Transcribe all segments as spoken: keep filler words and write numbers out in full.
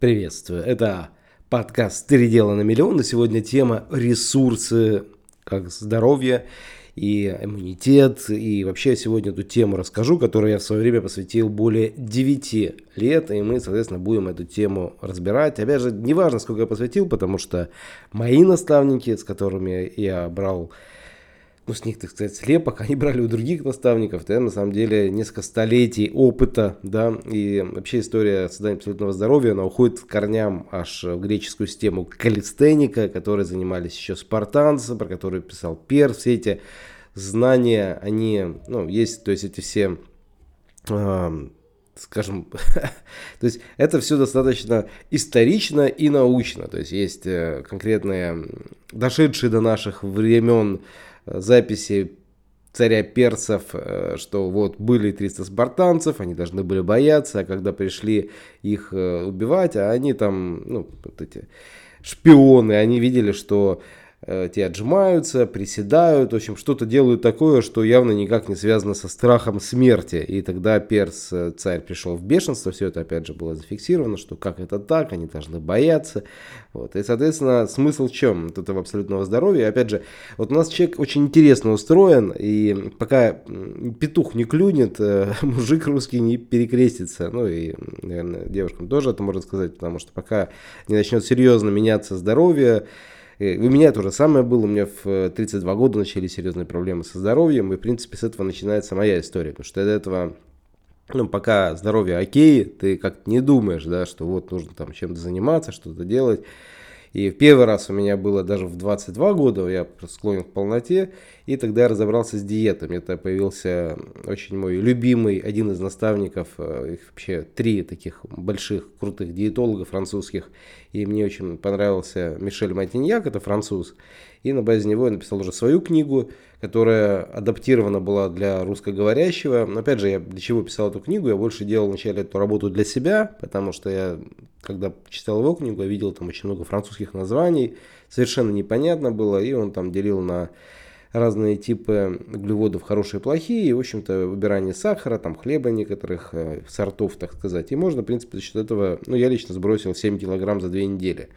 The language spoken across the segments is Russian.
Приветствую. Это подкаст «Три дела на миллион». И сегодня тема ресурсы, как здоровье и иммунитет. И вообще я сегодня эту тему расскажу, которую я в свое время посвятил более девяти лет. И мы, соответственно, будем эту тему разбирать. Опять же, не важно, сколько я посвятил, потому что мои наставники, с которыми я брал... Ну, с них, так сказать, слепок, они брали у других наставников, да, на самом деле, несколько столетий опыта, да, и вообще история создания абсолютного здоровья, она уходит к корням аж в греческую систему калистеника, которой занимались еще спартанцы, про которую писал Пер, все эти знания, они, ну, есть, то есть эти все... Э- скажем, то есть это все достаточно исторично и научно, то есть есть конкретные дошедшие до наших времен записи царя персов, что вот были триста спартанцев, они должны были бояться, а когда пришли их убивать, а они там, ну, вот эти шпионы, они видели, что те отжимаются, приседают, в общем, что-то делают такое, что явно никак не связано со страхом смерти. И тогда Перс, царь, пришел в бешенство, все это опять же было зафиксировано, что как это так, они должны бояться. Вот. И, соответственно, смысл в чем? Тут этого абсолютного здоровья. Опять же, вот у нас человек очень интересно устроен, и пока петух не клюнет, мужик русский не перекрестится. Ну и, наверное, девушкам тоже это можно сказать, потому что пока не начнет серьезно меняться здоровье, и у меня то же самое было, у меня в тридцать два года начались серьезные проблемы со здоровьем, и, в принципе, с этого начинается моя история, потому что до этого, ну, пока здоровье окей, ты как-то не думаешь, да, что вот нужно там чем-то заниматься, что-то делать. И в первый раз у меня было даже в двадцать два года, я склонен к полноте, и тогда я разобрался с диетами. Это появился очень мой любимый, один из наставников, их вообще три таких больших, крутых диетологов французских, и мне очень понравился Мишель Матиньяк, это француз, и на базе него я написал уже свою книгу, которая адаптирована была для русскоговорящего. Но опять же, я для чего писал эту книгу, я больше делал вначале эту работу для себя, потому что я, когда читал его книгу, я видел там очень много французских названий, совершенно непонятно было, и он там делил на разные типы углеводов, хорошие и плохие, и, в общем-то, выбирание сахара, там, хлеба некоторых сортов, так сказать. И можно, в принципе, за счет этого, ну, я лично сбросил семь килограмм за две недели.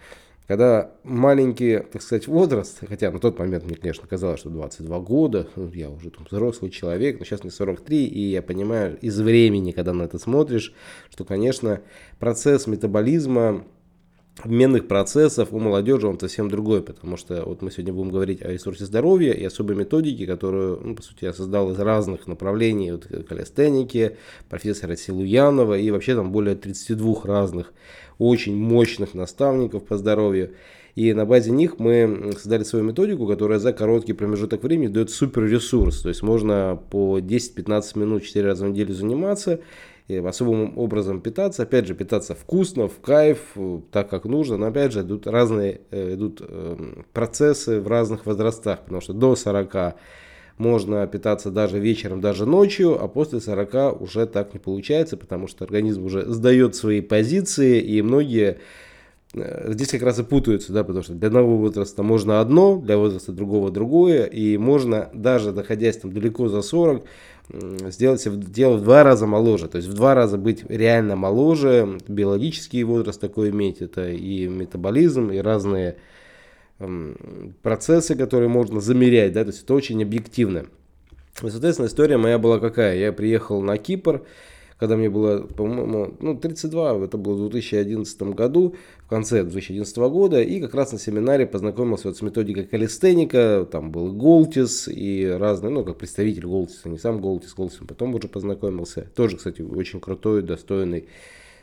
Когда маленький, так сказать, возраст, хотя на тот момент мне, конечно, казалось, что двадцать два года, ну, я уже там взрослый человек, но сейчас мне сорок три, и я понимаю из времени, когда на это смотришь, что, конечно, процесс метаболизма, обменных процессов у молодежи он совсем другой, потому что вот мы сегодня будем говорить о ресурсе здоровья и особой методике, которую, ну, по сути, я создал из разных направлений, вот калистеники, профессора Силуянова и вообще там более тридцати двух разных очень мощных наставников по здоровью. И на базе них мы создали свою методику, которая за короткий промежуток времени дает суперресурс, то есть можно по десять-пятнадцать минут четыре раза в неделю заниматься, особым образом питаться, опять же, питаться вкусно, в кайф, так как нужно, но опять же идут разные идут процессы в разных возрастах, потому что до сорока можно питаться даже вечером, даже ночью, а после сорока уже так не получается, потому что организм уже сдает свои позиции, и многие здесь как раз и путаются, да, потому что для одного возраста можно одно, для возраста другого другое, и можно, даже находясь там далеко за сорок, сделать себе дело в два раза моложе, то есть в два раза быть реально моложе, биологический возраст такой иметь, это и метаболизм, и разные эм, процессы, которые можно замерять, да, то есть это очень объективно. И, соответственно, история моя была какая, я приехал на Кипр, когда мне было, по-моему, ну, тридцать два, это было в две тысячи одиннадцатом году, в конце две тысячи одиннадцатого года, и как раз на семинаре познакомился вот с методикой калистеника, там был Голтис и разные, ну, как представитель Голтиса, не сам Голтис, Голтисом потом уже познакомился, тоже, кстати, очень крутой, достойный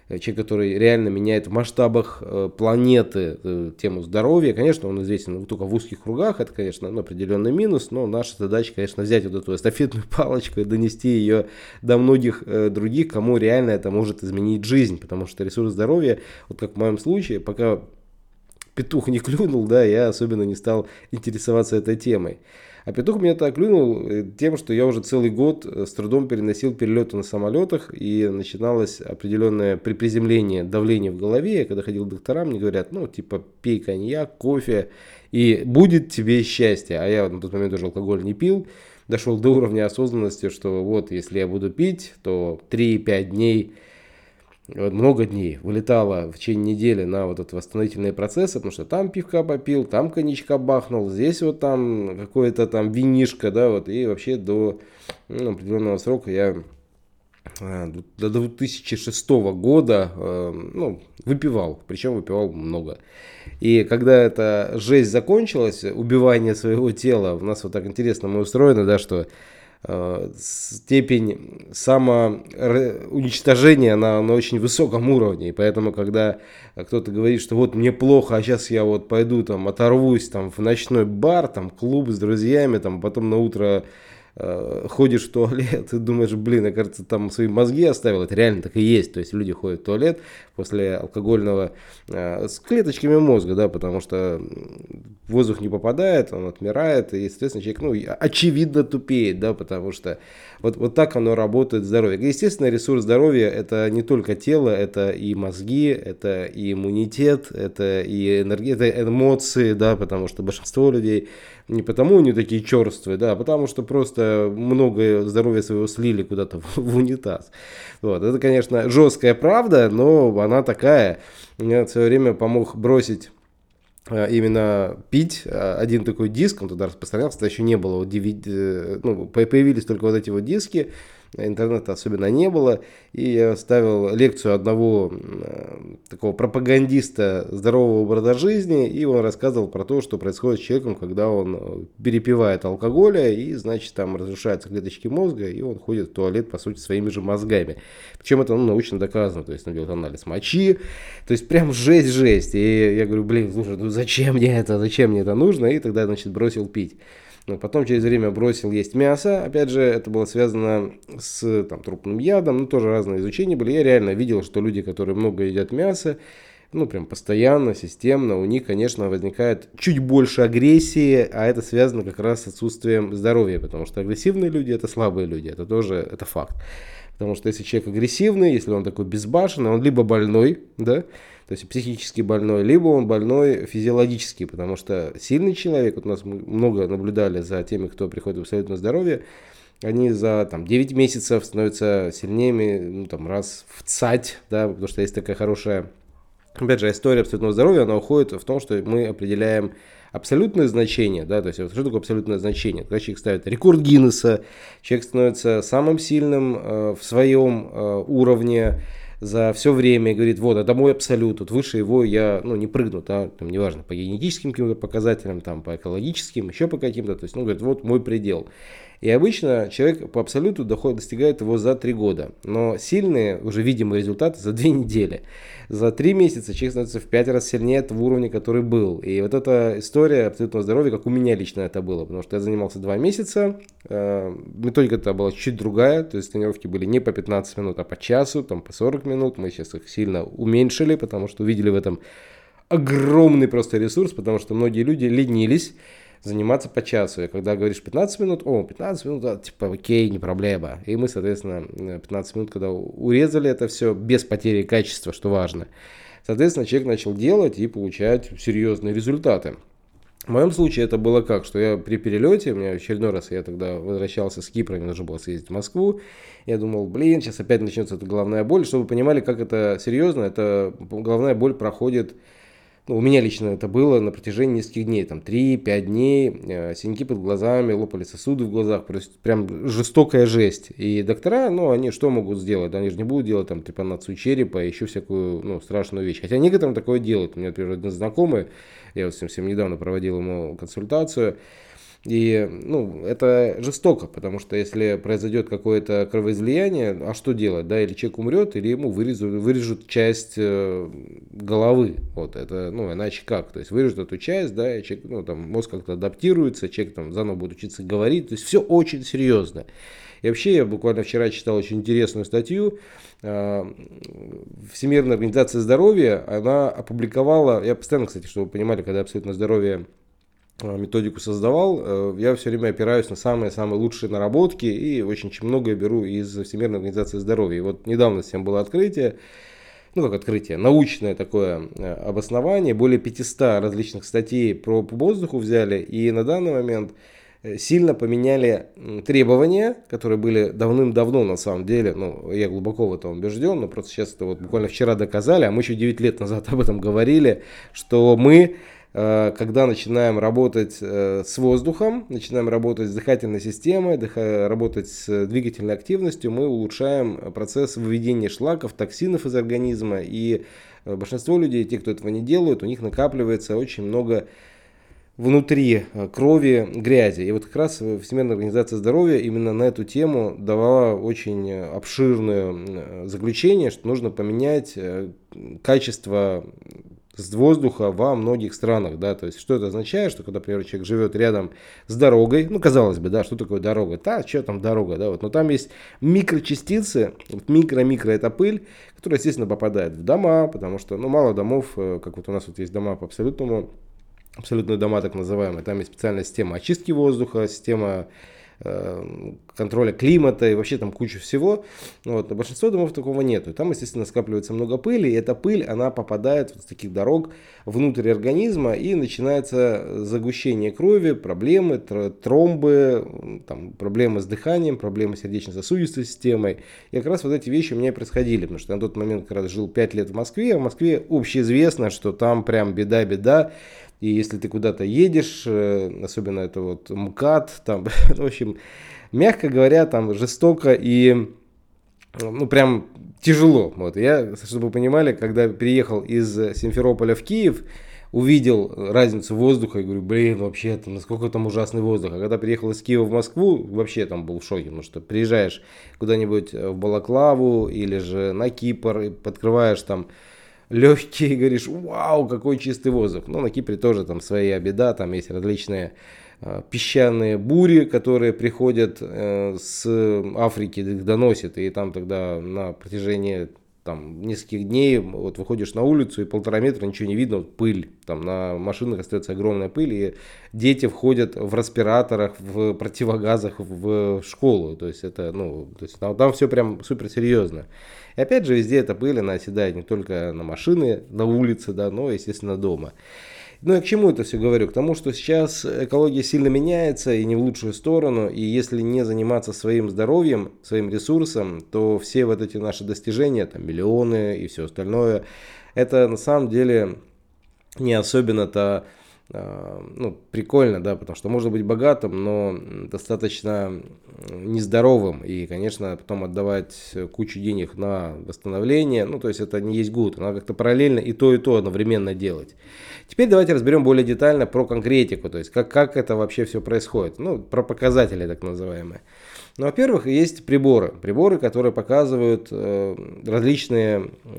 человек, который реально меняет в масштабах планеты тему здоровья. Конечно, он известен только в узких кругах, это, конечно, определенный минус, но наша задача, конечно, взять вот эту эстафетную палочку и донести ее до многих других, кому реально это может изменить жизнь, потому что ресурс здоровья, вот как в моем случае, пока петух не клюнул, да, я особенно не стал интересоваться этой темой. А петух меня так клюнул тем, что я уже целый год с трудом переносил перелеты на самолетах, и начиналось определенное при приземлении давление в голове. Я когда ходил к докторам, мне говорят, ну, типа, пей коньяк, кофе, и будет тебе счастье. А я на тот момент уже алкоголь не пил, дошел до уровня осознанности, что вот, если я буду пить, то три-пять дней много дней вылетала в течение недели на вот этот восстановительные процессы, потому что там пивка попил, там коньячка бахнул, здесь вот там какое-то там винишко, да, вот, и вообще до ну, определенного срока я до две тысячи шестого года ну, выпивал, причем выпивал много. И когда эта жесть закончилась, убивание своего тела, у нас вот так интересно мы устроены, да, что степень самоуничтожения она на очень высоком уровне, и поэтому, когда кто-то говорит, что вот мне плохо, а сейчас я вот пойду там оторвусь там в ночной бар, там клуб с друзьями, там потом на утро ходишь в туалет и думаешь, блин, я, кажется, там свои мозги оставил. Это реально так и есть. То есть люди ходят в туалет после алкогольного с клеточками мозга, да, потому что воздух не попадает, он отмирает, и, соответственно, человек, ну, очевидно, тупеет, да, потому что вот, вот так оно работает здоровье. Естественно, ресурс здоровья – это не только тело, это и мозги, это и иммунитет, это и энергия, это эмоции, да, потому что большинство людей не потому они такие черствые, да, а потому что просто много здоровья своего слили куда-то в унитаз. Вот. Это, конечно, жесткая правда, но она такая. Мне в свое время помог бросить именно пить один такой диск, он тогда распространялся, тогда еще не было, вот, ди ви ди, ну, появились только вот эти вот диски, интернета особенно не было, и я ставил лекцию одного такого пропагандиста здорового образа жизни, и он рассказывал про то, что происходит с человеком, когда он перепивает алкоголя, и, значит, там разрушаются клеточки мозга, и он ходит в туалет, по сути, своими же мозгами. Причем это, ну, научно доказано, то есть он делает анализ мочи, то есть прям жесть-жесть. И я говорю, блин, слушай, ну зачем мне это, зачем мне это нужно? И тогда, значит, бросил пить. Но потом через время бросил есть мясо. Опять же, это было связано с там, трупным ядом. Ну, тоже разные изучения были. Я реально видел, что люди, которые много едят мяса, ну, прям постоянно, системно, у них, конечно, возникает чуть больше агрессии, а это связано как раз с отсутствием здоровья, потому что агрессивные люди – это слабые люди, это тоже это факт. Потому что если человек агрессивный, если он такой безбашенный, он либо больной, да, то есть психически больной, либо он больной физиологически, потому что сильный человек, вот у нас много наблюдали за теми, кто приходит в абсолютное здоровье, они за там, девять месяцев становятся сильнее, ну, там, раз в цать, да, потому что есть такая хорошая, опять же, история абсолютного здоровья, она уходит в том, что мы определяем абсолютное значение, да, то есть вот что такое абсолютное значение? Когда человек ставит рекорд Гиннесса, человек становится самым сильным э, в своем э, уровне за все время и говорит, вот, это мой абсолют, вот выше его я, ну, не прыгну, да, там, неважно, по генетическим каким-то показателям, там, по экологическим, еще по каким-то, то есть, ну, говорит, вот мой предел. И обычно человек по абсолюту доходит, достигает его за три года, но сильные уже видимые результаты за две недели. За три месяца человек становится в пять раз сильнее от уровня, который был. И вот эта история абсолютного здоровья, как у меня лично это было, потому что я занимался два месяца, методика тогда была чуть другая, то есть тренировки были не по пятнадцать минут, а по часу, там по сорок минут, мы сейчас их сильно уменьшили, потому что увидели в этом огромный просто ресурс, потому что многие люди ленились заниматься по часу. И когда говоришь пятнадцать минут, о, пятнадцать минут, а, типа, окей, не проблема. И мы, соответственно, пятнадцать минут, когда урезали это все, без потери качества, что важно, соответственно, человек начал делать и получать серьезные результаты. В моем случае это было как, что я при перелете, у меня в очередной раз, я тогда возвращался с Кипра, мне нужно было съездить в Москву, я думал, блин, сейчас опять начнется эта головная боль. Чтобы вы понимали, как это серьезно, эта головная боль проходит. Ну, у меня лично это было на протяжении нескольких дней, там три-пять дней, э, синяки под глазами, лопались сосуды в глазах, прям жестокая жесть. И доктора, ну, они что могут сделать? Да, они же не будут делать там трепанацию черепа и еще всякую, ну, страшную вещь. Хотя некоторым такое делают. У меня, например, один знакомый, я вот совсем недавно проводил ему консультацию, и, ну, это жестоко, потому что если произойдет какое-то кровоизлияние, а что делать, да, или человек умрет, или ему вырежут, вырежут часть головы, вот, это, ну, иначе как, то есть вырежут эту часть, да, и человек, ну, там, мозг как-то адаптируется, человек там заново будет учиться говорить, то есть все очень серьезно. И вообще, я буквально вчера читал очень интересную статью, Всемирная организация здоровья, она опубликовала, я постоянно, кстати, чтобы вы понимали, когда абсолютно здоровье методику создавал, я все время опираюсь на самые-самые лучшие наработки и очень многое беру из Всемирной организации здоровья. И вот недавно всем было открытие, ну как открытие, научное такое обоснование, более пятисот различных статей про воздух взяли, и на данный момент сильно поменяли требования, которые были давным-давно на самом деле, ну, я глубоко в этом убежден, но просто сейчас это вот буквально вчера доказали, а мы еще девять лет назад об этом говорили, что мы, когда начинаем работать с воздухом, начинаем работать с дыхательной системой, дыха, работать с двигательной активностью, мы улучшаем процесс выведения шлаков, токсинов из организма. И большинство людей, те, кто этого не делают, у них накапливается очень много внутри крови грязи. И вот как раз Всемирная организация здоровья именно на эту тему давала очень обширное заключение, что нужно поменять качество с воздуха во многих странах, да, то есть что это означает, что когда, например, человек живет рядом с дорогой, ну, казалось бы, да, что такое дорога, да, что там дорога, да, вот, но там есть микрочастицы, вот микро-микро это пыль, которая, естественно, попадает в дома, потому что, ну, мало домов, как вот у нас вот есть дома по абсолютному, абсолютные дома, так называемые, там есть специальная система очистки воздуха, система контроля климата и вообще там куча всего. Вот. Но большинство домов такого нету. Там, естественно, скапливается много пыли, и эта пыль, она попадает вот с таких дорог внутрь организма, и начинается загущение крови, проблемы, тромбы, там, проблемы с дыханием, проблемы с сердечно-сосудистой системой. И как раз вот эти вещи у меня и происходили, потому что я на тот момент как раз жил пять лет в Москве, а в Москве общеизвестно, что там прям беда-беда. И если ты куда-то едешь, особенно это вот МКАД, там, в общем, мягко говоря, там жестоко и, ну, прям тяжело. Вот. Я, чтобы вы понимали, когда переехал из Симферополя в Киев, увидел разницу воздуха и говорю, блин, вообще, там, насколько там ужасный воздух. А когда переехал из Киева в Москву, вообще там был в шоке, потому что приезжаешь куда-нибудь в Балаклаву или же на Кипр и подкрываешь там легкие, говоришь, вау, какой чистый воздух. Но на Кипре тоже там своя беда, там есть различные э, песчаные бури, которые приходят э, с Африки, их доносят, и там тогда на протяжении там нескольких дней вот выходишь на улицу и полтора метра ничего не видно, вот пыль, там на машинах остается огромная пыль, и дети входят в респираторах, в противогазах в школу, то есть это, ну, то есть там, там все прям супер серьезно. И опять же везде эта пыль, она оседает не только на машины, на улице, да, но, естественно, дома. Ну и к чему это все говорю? К тому, что сейчас экология сильно меняется и не в лучшую сторону. И если не заниматься своим здоровьем, своим ресурсом, то все вот эти наши достижения, там миллионы и все остальное, это на самом деле не особенно-то ну, прикольно, да, потому что можно быть богатым, но достаточно нездоровым. И, конечно, потом отдавать кучу денег на восстановление, ну, то есть это не есть good. Надо как-то параллельно и то, и то одновременно делать. Теперь давайте разберем более детально про конкретику, то есть как, как это вообще все происходит. Ну, про показатели так называемые. Ну, во-первых, есть приборы. Приборы, которые показывают э, различные э,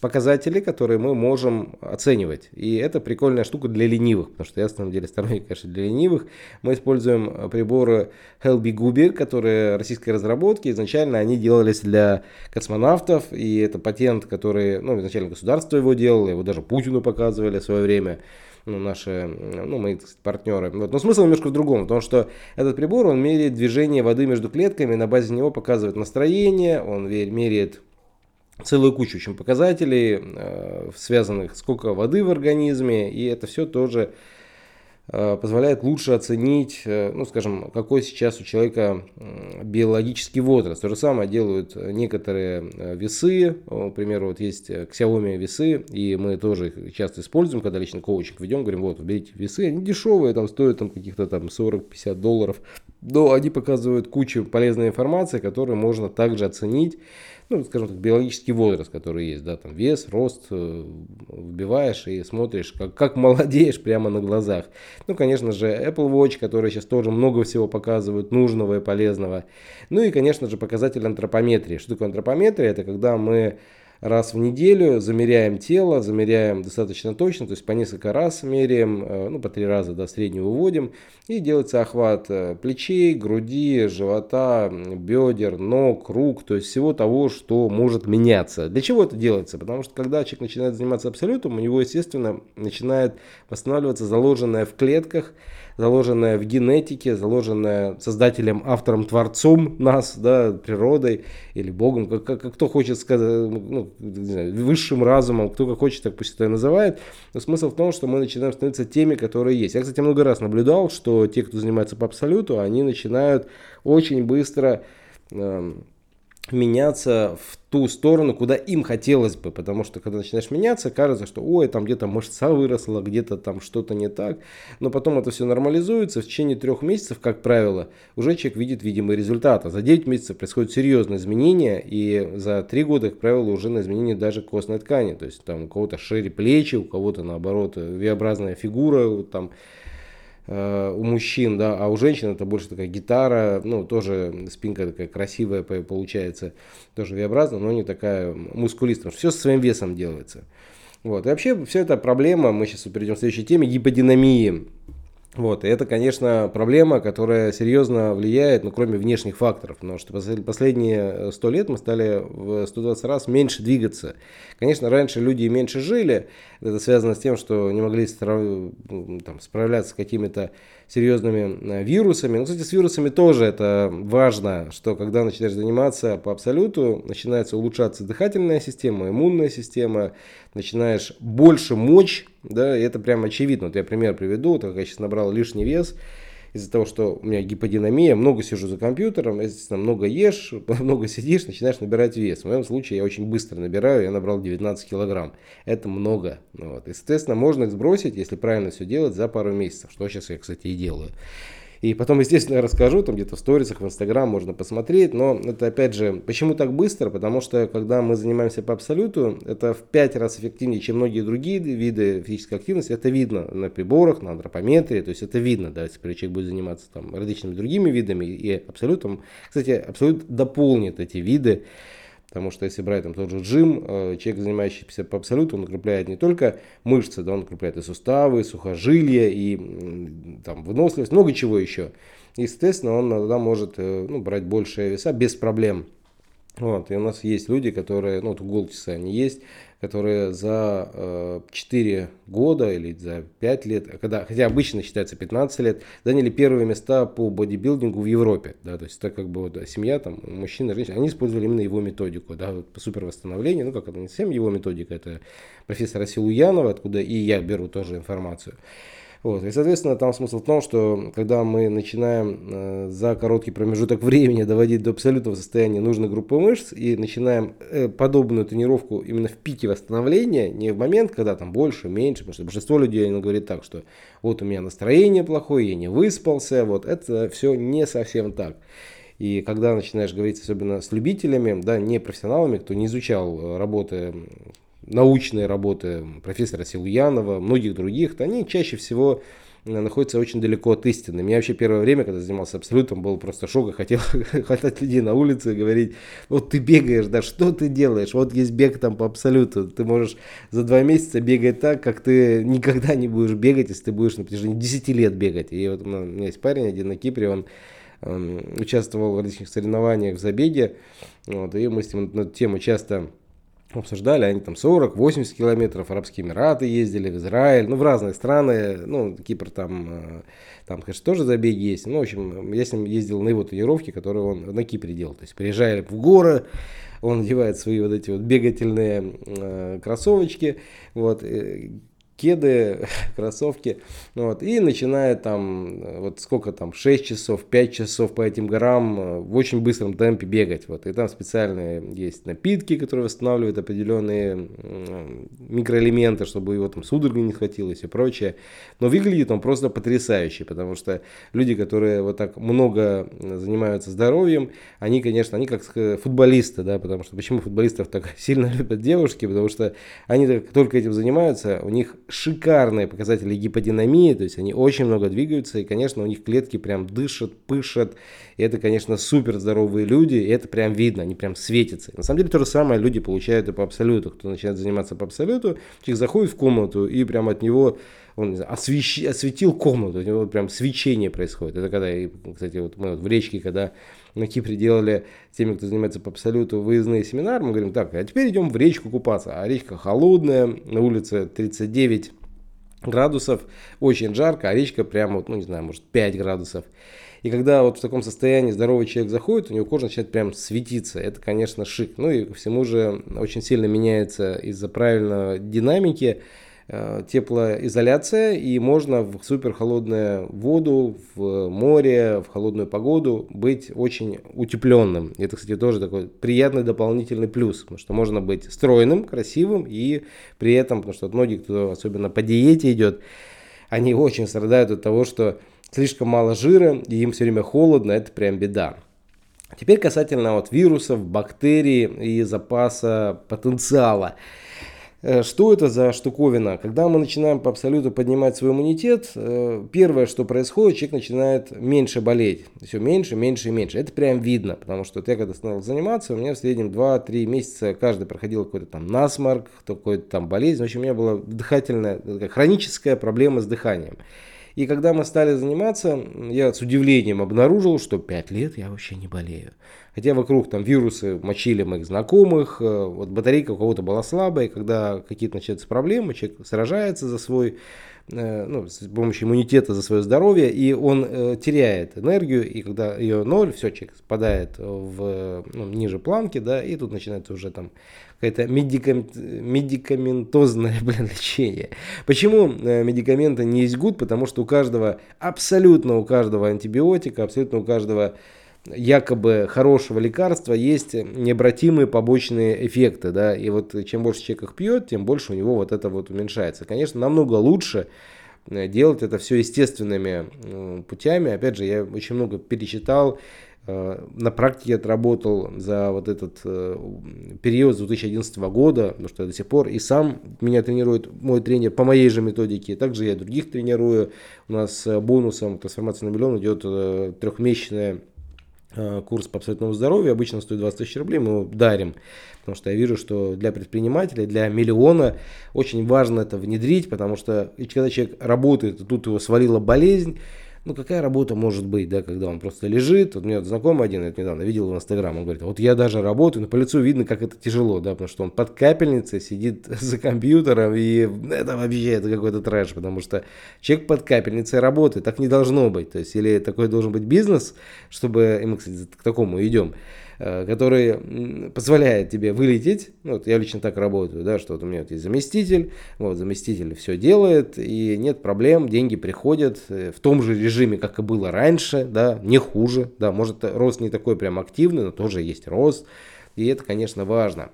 показатели, которые мы можем оценивать. И это прикольная штука для ленивых, потому что я, на самом деле, сторонник, конечно, для ленивых. Мы используем приборы Helbigubi, которые российской разработки. Изначально они делались для космонавтов, и это патент, который, ну, изначально государство его делало, его даже Путину показывали в свое время. Ну, наши, ну, мои, так сказать, партнеры. Вот. Но смысл немножко в другом, потому что этот прибор, он меряет движение воды между клетками, на базе него показывает настроение, он меряет целую кучу очень показателей, связанных сколько воды в организме, и это все тоже позволяет лучше оценить, ну, скажем, какой сейчас у человека биологический возраст. То же самое делают некоторые весы, к примеру, вот есть Xiaomi весы, и мы тоже их часто используем, когда личный коучинг ведем, говорим, вот, берите весы, они дешевые, там стоят там, каких-то там сорок-пятьдесят долларов, но они показывают кучу полезной информации, которую можно также оценить, ну, скажем так, биологический возраст, который есть, да, там вес, рост, вбиваешь и смотришь, как, как молодеешь прямо на глазах. Ну, конечно же, Apple Watch, который сейчас тоже много всего показывает нужного и полезного. Ну и, конечно же, показатель антропометрии. Что такое антропометрия? Это когда мы раз в неделю замеряем тело, замеряем достаточно точно, то есть по несколько раз меряем, ну, по три раза, да, среднюю выводим, и делается охват плечей, груди, живота, бедер, ног, рук, то есть всего того, что может меняться. Для чего это делается? Потому что когда человек начинает заниматься абсолютом, у него, естественно, начинает восстанавливаться заложенная в клетках заложенная в генетике, заложенная создателем, автором, творцом нас, да, природой или Богом, как, как кто хочет сказать, ну, не знаю, высшим разумом, кто как хочет, так пусть это и называет. Но смысл в том, что мы начинаем становиться теми, которые есть. Я, кстати, много раз наблюдал, что те, кто занимается по абсолюту, они начинают очень быстро э, меняться в ту сторону, куда им хотелось бы, потому что когда начинаешь меняться, кажется, что ой, там где-то мышца выросла, где-то там что-то не так, но потом это все нормализуется, в течение трех месяцев, как правило, уже человек видит видимые результаты, за девять месяцев происходят серьезные изменения, и за три года, как правило, уже на изменения даже костной ткани, то есть там у кого-то шире плечи, у кого-то наоборот V-образная фигура, там у мужчин, да, а у женщин это больше такая гитара, ну, тоже спинка такая красивая получается, тоже V-образная, но не такая мускулистая. Все со своим весом делается. Вот. И вообще вся эта проблема, мы сейчас перейдем к следующей теме, гиподинамии. Вот. И это, конечно, проблема, которая серьезно влияет, ну, кроме внешних факторов, потому что последние сто лет мы стали в сто двадцать раз меньше двигаться. Конечно, раньше люди меньше жили, это связано с тем, что не могли там справляться с какими-то серьезными вирусами. Ну, кстати, с вирусами тоже это важно, что когда начинаешь заниматься по абсолюту, начинается улучшаться дыхательная система, иммунная система, начинаешь больше мочь, да, и это прям очевидно. Вот я пример приведу, так как я сейчас набрал лишний вес из-за того, что у меня гиподинамия, много сижу за компьютером, естественно, много ешь, много сидишь, начинаешь набирать вес. В моем случае я очень быстро набираю, я набрал девятнадцать килограмм. Это много. Вот. И, соответственно, можно их сбросить, если правильно все делать, за пару месяцев, что сейчас я, кстати, и делаю. И потом, естественно, я расскажу, там где-то в сторисах, в Инстаграм можно посмотреть, но это, опять же, почему так быстро? Потому что, когда мы занимаемся по абсолюту, это в пять раз эффективнее, чем многие другие виды физической активности, это видно на приборах, на антропометрии, то есть это видно, да, если человек будет заниматься там различными другими видами и абсолютом. Кстати, абсолют дополнит эти виды, потому что если брать там тот же джим, человек, занимающийся по абсолюту, он укрепляет не только мышцы, да, он укрепляет и суставы, и сухожилия, и там выносливость, много чего еще. И, естественно, он тогда может, ну, брать больше веса без проблем. Вот. И у нас есть люди, которые, ну, вот у Голтиса они есть, которые за э, четыре года или за пять лет, когда, хотя обычно считается пятнадцать лет, заняли первые места по бодибилдингу в Европе. Да, то есть это как бы вот, семья, там, мужчина, женщина, они использовали именно его методику, да, вот, по супервосстановлению, ну как это не совсем его методика, это профессора Силуянова, откуда и я беру тоже информацию. Вот. И, соответственно, там смысл в том, что когда мы начинаем э, за короткий промежуток времени доводить до абсолютного состояния нужной группы мышц и начинаем э, подобную тренировку именно в пике восстановления, не в момент, когда там больше, меньше, потому что большинство людей говорит так, что вот у меня настроение плохое, я не выспался, вот это все не совсем так. И когда начинаешь говорить, особенно с любителями, да, не профессионалами, кто не изучал работы, научные работы профессора Силуянова, многих других, они чаще всего находятся очень далеко от истины. У меня вообще первое время, когда занимался абсолютом, был просто шок, и хотел хватать людей на улице и говорить, вот ты бегаешь, да что ты делаешь, вот есть бег там по абсолюту, ты можешь за два месяца бегать так, как ты никогда не будешь бегать, если ты будешь на протяжении десять лет бегать. И вот у меня есть парень один на Кипре, он эм, участвовал в различных соревнованиях в забеге, вот, и мы с ним на эту тему часто обсуждали, они там сорок-восемьдесят километров, Арабские Эмираты ездили, в Израиль, ну в разные страны, ну Кипр там, там конечно тоже забеги есть, ну в общем я с ним ездил на его тренировки, которые он на Кипре делал, то есть приезжали в горы, он надевает свои вот эти вот бегательные э, кроссовочки, вот, кеды, кроссовки, вот, и начинает там, вот сколько там, шесть часов, пять часов по этим горам в очень быстром темпе бегать, вот, и там специальные есть напитки, которые восстанавливают определенные микроэлементы, чтобы его там судорога не схватилось и прочее, но выглядит он просто потрясающе, потому что люди, которые вот так много занимаются здоровьем, они, конечно, они как футболисты, да, потому что почему футболистов так сильно любят девушки, потому что они только этим занимаются, у них шикарные показатели гиподинамии, то есть они очень много двигаются, и, конечно, у них клетки прям дышат, пышат, и это, конечно, супер здоровые люди, и это прям видно, они прям светятся. На самом деле то же самое люди получают и по абсолюту, кто начинает заниматься по абсолюту, человек заходит в комнату, и прям от него, он не знаю, освещ... осветил комнату, у него прям свечение происходит. Это когда, кстати, вот мы вот в речке, когда на Кипре делали с теми, кто занимается по абсолюту, выездные семинары, мы говорим, так, а теперь идем в речку купаться, а речка холодная, на улице тридцать девять градусов, очень жарко, а речка прямо, вот, ну не знаю, может пять градусов. И когда вот в таком состоянии здоровый человек заходит, у него кожа начинает прям светиться. Это, конечно, шик. Ну и ко всему же очень сильно меняется из-за правильной динамики э, теплоизоляция. И можно в суперхолодную воду, в море, в холодную погоду быть очень утепленным. Это, кстати, тоже такой приятный дополнительный плюс. Потому что можно быть стройным, красивым и при этом, потому что многие, кто особенно по диете идет, они очень страдают от того, что слишком мало жира, и им все время холодно, это прям беда. Теперь касательно вот вирусов, бактерий и запаса потенциала. Что это за штуковина? Когда мы начинаем по абсолюту поднимать свой иммунитет, первое, что происходит, человек начинает меньше болеть. Все меньше, меньше и меньше. Это прям видно, потому что я когда стал заниматься, у меня в среднем два-три месяца каждый проходил какой-то там насморк, какой-то там болезнь. В общем, у меня была дыхательная, хроническая проблема с дыханием. И когда мы стали заниматься, я с удивлением обнаружил, что пять лет я вообще не болею. Хотя вокруг там вирусы мочили моих знакомых, вот батарейка у кого-то была слабая, когда какие-то начинаются проблемы, человек сражается за свой, ну, с помощью иммунитета за свое здоровье, и он теряет энергию, и когда ее ноль, все, человек спадает в, ну, ниже планки, да, и тут начинается уже там какое-то медикам... медикаментозное, блин, лечение. Почему медикаменты не есть good? Потому что у каждого, абсолютно у каждого антибиотика, абсолютно у каждого якобы хорошего лекарства есть необратимые побочные эффекты, да, и вот чем больше человек их пьет, тем больше у него вот это вот уменьшается. Конечно, намного лучше делать это все естественными путями. Опять же, я очень много перечитал, на практике отработал за вот этот период с две тысячи одиннадцатого года, потому что я до сих пор и сам меня тренирует мой тренер по моей же методике, также я других тренирую. У нас бонусом трансформации на миллион идет трехмесячная курс по абсолютному здоровью, обычно стоит двадцать тысяч рублей, мы его дарим, потому что я вижу, что для предпринимателя, для миллиона очень важно это внедрить, потому что когда человек работает, тут его свалила болезнь, ну какая работа может быть, да, когда он просто лежит. Вот у меня знакомый один, я это недавно видел в Инстаграм, он говорит, вот я даже работаю, но по лицу видно, как это тяжело, да, потому что он под капельницей сидит за компьютером, и это вообще это какой-то трэш, потому что человек под капельницей работает, так не должно быть, то есть или такой должен быть бизнес, чтобы, и мы, кстати, к такому идем, который позволяет тебе вылететь. Ну, вот я лично так работаю, да, что вот у меня вот есть заместитель, вот заместитель все делает, и нет проблем, деньги приходят в том же режиме, как и было раньше, да, не хуже, да, может рост не такой прям активный, но тоже есть рост, и это, конечно, важно.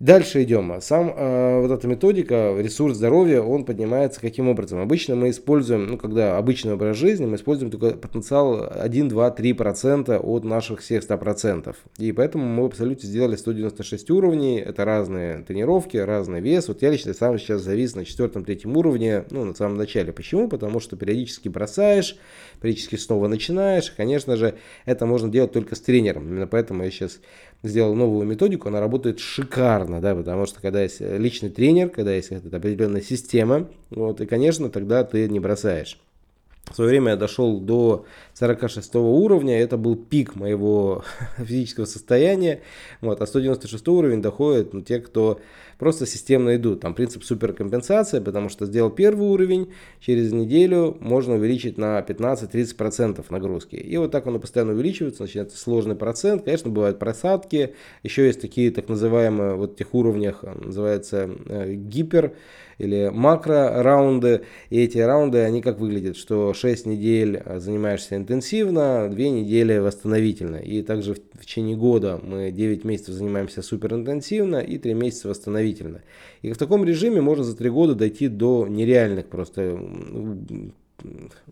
Дальше идем. Сам э, вот эта методика, ресурс здоровья, он поднимается каким образом? Обычно мы используем, ну, когда обычный образ жизни, мы используем только потенциал один, два, три процента от наших всех ста процентов. И поэтому мы в абсолюте сделали сто девяносто шесть уровней, это разные тренировки, разный вес. Вот я лично сам сейчас завис на четвёртом-третьем уровне, ну, на самом начале. Почему? Потому что периодически бросаешь, периодически снова начинаешь. Конечно же, это можно делать только с тренером. Именно поэтому я сейчас сделал новую методику, она работает шикарно. Да, потому что когда есть личный тренер, когда есть определенная система, вот, и, конечно, тогда ты не бросаешь. В свое время я дошел до сорока шестого уровня, это был пик моего физического состояния, вот, а сто девяносто шестой уровень доходит, ну, те, кто просто системно идут. Там принцип суперкомпенсации, потому что сделал первый уровень, через неделю можно увеличить на пятнадцать-тридцать процентов нагрузки. И вот так оно постоянно увеличивается, начинается сложный процент, конечно, бывают просадки, еще есть такие так называемые, вот в тех уровнях называется гипер или макро раунды, и эти раунды, они как выглядят, что шесть недель занимаешься интенсивно, две недели восстановительно, и также в, в течение года мы девять месяцев занимаемся суперинтенсивно и три месяца восстановительно, и в таком режиме можно за три года дойти до нереальных просто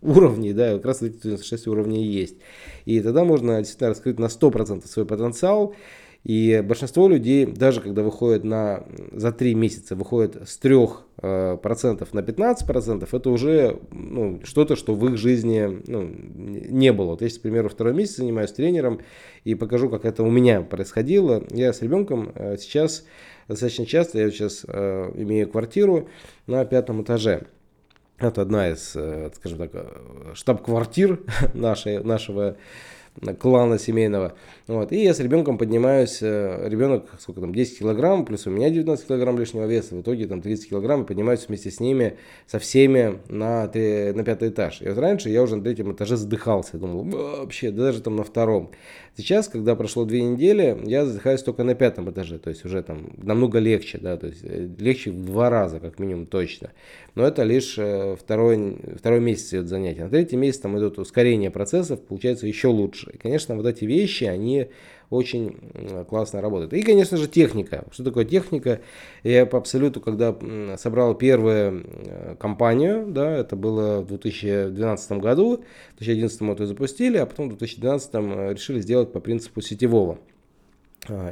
уровней, да, как раз шесть уровней есть, и тогда можно действительно раскрыть на сто процентов свой потенциал. И большинство людей, даже когда выходит на, за три месяца, выходит с трёх процентов на пятнадцать процентов, это уже, ну, что-то, что в их жизни, ну, не было. Вот я сейчас, к примеру, второй месяц занимаюсь тренером и покажу, как это у меня происходило. Я с ребенком сейчас достаточно часто, я сейчас имею квартиру на пятом этаже. Это одна из, скажем так, штаб-квартир нашей, нашего клана семейного. Вот. И я с ребенком поднимаюсь, ребенок, сколько там, десять килограмм, плюс у меня девятнадцать килограмм лишнего веса, в итоге там тридцать килограмм, и поднимаюсь вместе с ними, со всеми на, три, на пятый этаж. И вот раньше я уже на третьем этаже задыхался, я думал, вообще, да даже там на втором. Сейчас, когда прошло две недели, я задыхаюсь только на пятом этаже, то есть уже там намного легче, да, то есть легче в два раза, как минимум, точно. Но это лишь второй, второй месяц идет занятия. На третий месяц там идут ускорение процессов, получается еще лучше. И, конечно, вот эти вещи, они очень классно работают. И, конечно же, техника. Что такое техника? Я по абсолюту, когда собрал первую компанию, да, это было в две тысячи двенадцатом году, в две тысячи одиннадцатом мы это запустили, а потом в две тысячи двенадцатом решили сделать по принципу сетевого.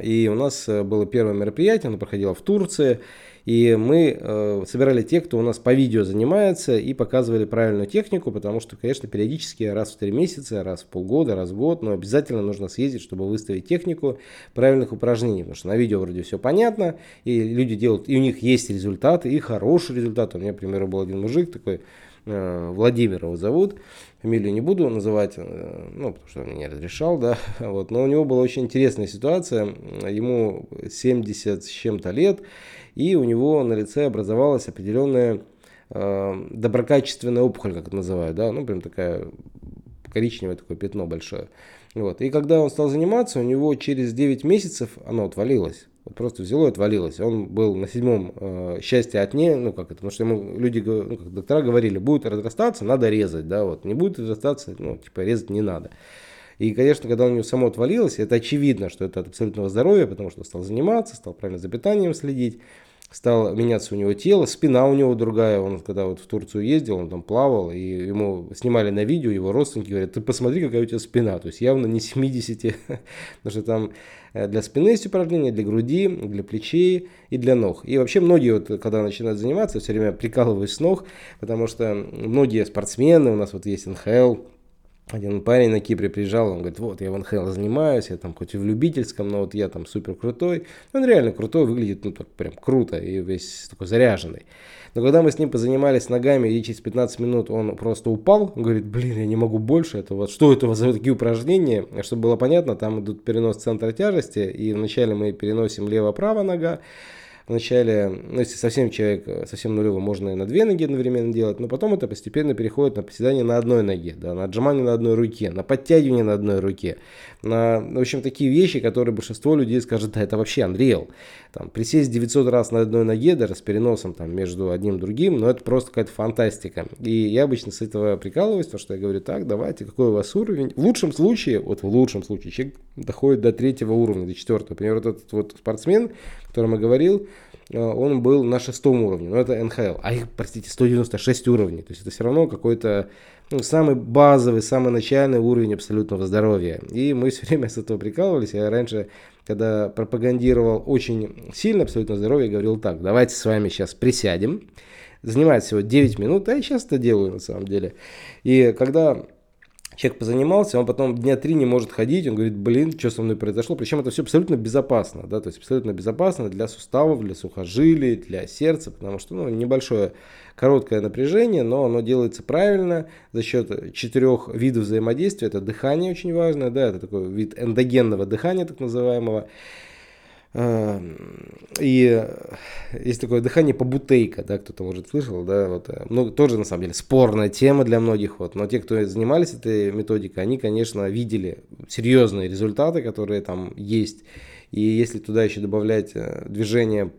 И у нас было первое мероприятие, оно проходило в Турции, и мы э, собирали тех, кто у нас по видео занимается, и показывали правильную технику, потому что, конечно, периодически раз в три месяца, раз в полгода, раз в год, но обязательно нужно съездить, чтобы выставить технику правильных упражнений, потому что на видео вроде все понятно, и люди делают, и у них есть результаты, и хорошие результаты. У меня, к примеру, был один мужик такой, э, Владимир его зовут, фамилию не буду называть, э, ну, потому что он мне не разрешал, да, вот, но у него была очень интересная ситуация, ему семьдесят с чем-то лет, и у него на лице образовалась определенная э, доброкачественная опухоль, как это называют, да, ну, прям такая коричневое такое пятно большое. Вот. И когда он стал заниматься, у него через девять месяцев оно отвалилось. Вот просто взяло и отвалилось. Он был на седьмом э, счастье от нее, ну как это, потому что ему люди, ну, как доктора говорили, будет разрастаться, надо резать, да, вот, не будет разрастаться, ну, типа, резать не надо. И, конечно, когда у него само отвалилось, это очевидно, что это от абсолютного здоровья, потому что стал заниматься, стал правильно за питанием следить, стало меняться у него тело, спина у него другая. Он когда вот в Турцию ездил, он там плавал, и ему снимали на видео, его родственники говорят, ты посмотри, какая у тебя спина, то есть явно не семьдесят, потому что там для спины есть упражнения, для груди, для плечей и для ног. И вообще многие, вот, когда начинают заниматься, все время прикалываюсь с ног, потому что многие спортсмены, у нас вот есть эн ха эл, один парень на Кипре приезжал, он говорит, вот я в эн ха эл занимаюсь, я там хоть и в любительском, но вот я там супер крутой. Он реально крутой, выглядит ну так прям круто и весь такой заряженный. Но когда мы с ним позанимались ногами, и через пятнадцать минут он просто упал, он говорит, блин, я не могу больше, это вот что это за такие упражнения? Чтобы было понятно, там идут перенос центра тяжести, и вначале мы переносим лево-право нога. Вначале, ну, если совсем человек, совсем нулевый, можно и на две ноги одновременно делать, но потом это постепенно переходит на приседание на одной ноге, да, на отжимание на одной руке, на подтягивание на одной руке. На, в общем, такие вещи, которые большинство людей скажет, да, это вообще Unreal. Там, присесть девятьсот раз на одной ноге, даже с переносом там, между одним и другим, но это просто какая-то фантастика. И я обычно с этого прикалываюсь, потому что я говорю, так, давайте, какой у вас уровень? В лучшем случае, вот в лучшем случае, человек доходит до третьего уровня, до четвертого. Например, вот этот вот спортсмен, о котором я говорил, он был на шестом уровне, но это эн ха эл, а их, простите, сто девяносто шесть уровней, то есть это все равно какой-то ну, самый базовый, самый начальный уровень абсолютного здоровья, и мы все время с этого прикалывались. Я раньше, когда пропагандировал очень сильно абсолютное здоровье, говорил так, давайте с вами сейчас присядем, занимает всего девять минут, а я сейчас это делаю на самом деле, и когда... Человек позанимался, он потом дня три не может ходить, он говорит, блин, что со мной произошло, причем это все абсолютно безопасно, да, то есть абсолютно безопасно для суставов, для сухожилий, для сердца, потому что, ну, небольшое короткое напряжение, но оно делается правильно за счет четырех видов взаимодействия, это дыхание очень важное, да, это такой вид эндогенного дыхания, так называемого. И есть такое дыхание по Бутейко, да, кто-то, может, слышал, да, вот, ну, тоже, на самом деле, спорная тема для многих, вот, но те, кто занимались этой методикой, они, конечно, видели серьезные результаты, которые там есть, и если туда еще добавлять движение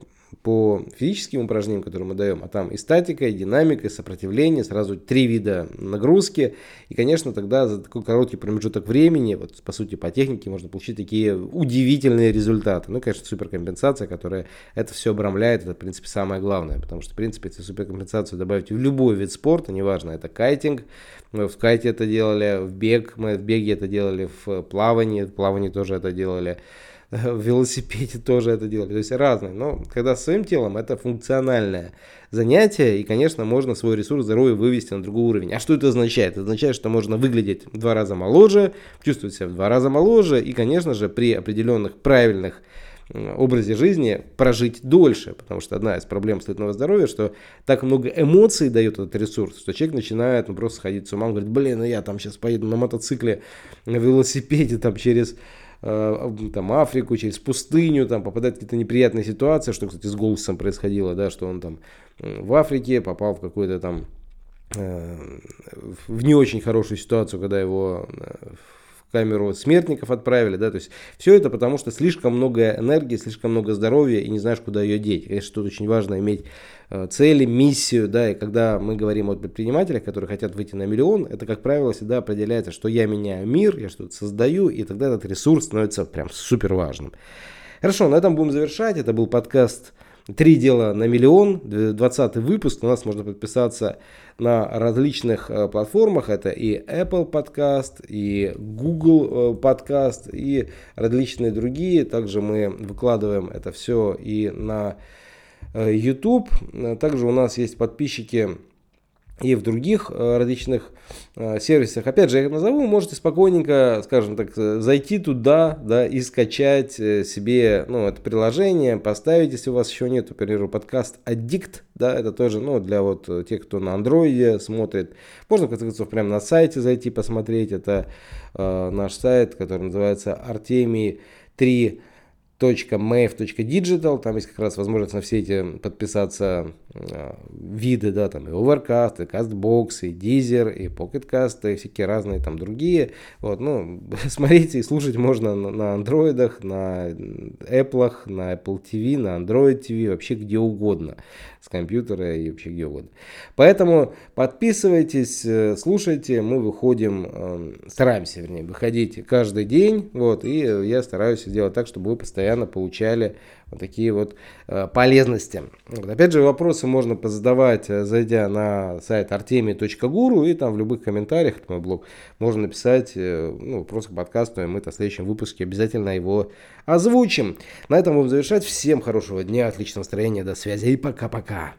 по физическим упражнениям, которые мы даем, а там и статика, и динамика, и сопротивление, сразу три вида нагрузки, и, конечно, тогда за такой короткий промежуток времени, вот, по сути, по технике можно получить такие удивительные результаты. Ну, конечно, суперкомпенсация, которая это все обрамляет, это, в принципе, самое главное, потому что, в принципе, если суперкомпенсацию добавить в любой вид спорта, неважно, это кайтинг, мы в кайте это делали, в бег, мы в беге это делали, в плавании, в плавании тоже это делали, в велосипеде тоже это делали, то есть разные, но когда с своим телом это функциональное занятие, и, конечно, можно свой ресурс здоровья вывести на другой уровень. А что это означает? Это означает, что можно выглядеть в два раза моложе, чувствовать себя в два раза моложе, и, конечно же, при определенных правильных образе жизни прожить дольше, потому что одна из проблем сытного здоровья, что так много эмоций дает этот ресурс, что человек начинает ну, просто сходить с ума, он говорит, блин, ну я там сейчас поеду на мотоцикле, на велосипеде там через э, там, Африку, через пустыню, там попадает в какие-то неприятные ситуации, что, кстати, с Голтисом происходило, да, что он там в Африке попал в какой-то там э, в не очень хорошую ситуацию, когда его э, камеру смертников отправили, да, то есть все это потому, что слишком много энергии, слишком много здоровья и не знаешь, куда ее деть. Конечно, тут очень важно иметь цели, миссию, да, и когда мы говорим о предпринимателях, которые хотят выйти на миллион, это, как правило, всегда определяется, что я меняю мир, я что-то создаю, и тогда этот ресурс становится прям супер важным. Хорошо, на этом будем завершать. Это был подкаст «Три дела на миллион», двадцатый выпуск. На нас можно подписаться на различных э, платформах. Это и Apple Podcast, и Google э, Podcast, и различные другие. Также мы выкладываем это все и на э, YouTube. Также у нас есть подписчики и в других э, различных э, сервисах. Опять же, я их назову, можете спокойненько, скажем так, зайти туда, да, и скачать э, себе, ну, это приложение, поставить, если у вас еще нет, например, подкаст Addict, да, это тоже, ну, для вот тех, кто на Android смотрит. Можно, в конце концов, прямо на сайте зайти посмотреть. Это э, наш сайт, который называется Artemy три. mave.digital, там есть как раз возможность на все эти подписаться э, виды, да, там и Overcast, и CastBox, и Deezer, и PocketCast, и всякие разные там другие, вот, ну, смотрите и слушать можно на, на андроидах, на Apple, на Apple ти ви, на Android ти ви, вообще где угодно, с компьютера и вообще где угодно. Поэтому подписывайтесь, слушайте, мы выходим, э, стараемся, вернее, выходить каждый день, вот, и я стараюсь сделать так, чтобы вы постоянно получали вот такие вот э, полезности. Вот. Опять же, вопросы можно позадавать, зайдя на сайт artemy точка guru, и там в любых комментариях, это мой блог, можно написать э, ну, вопрос к подкасту, и мы в следующем выпуске обязательно его озвучим. На этом будем завершать. Всем хорошего дня, отличного настроения, до связи и пока-пока.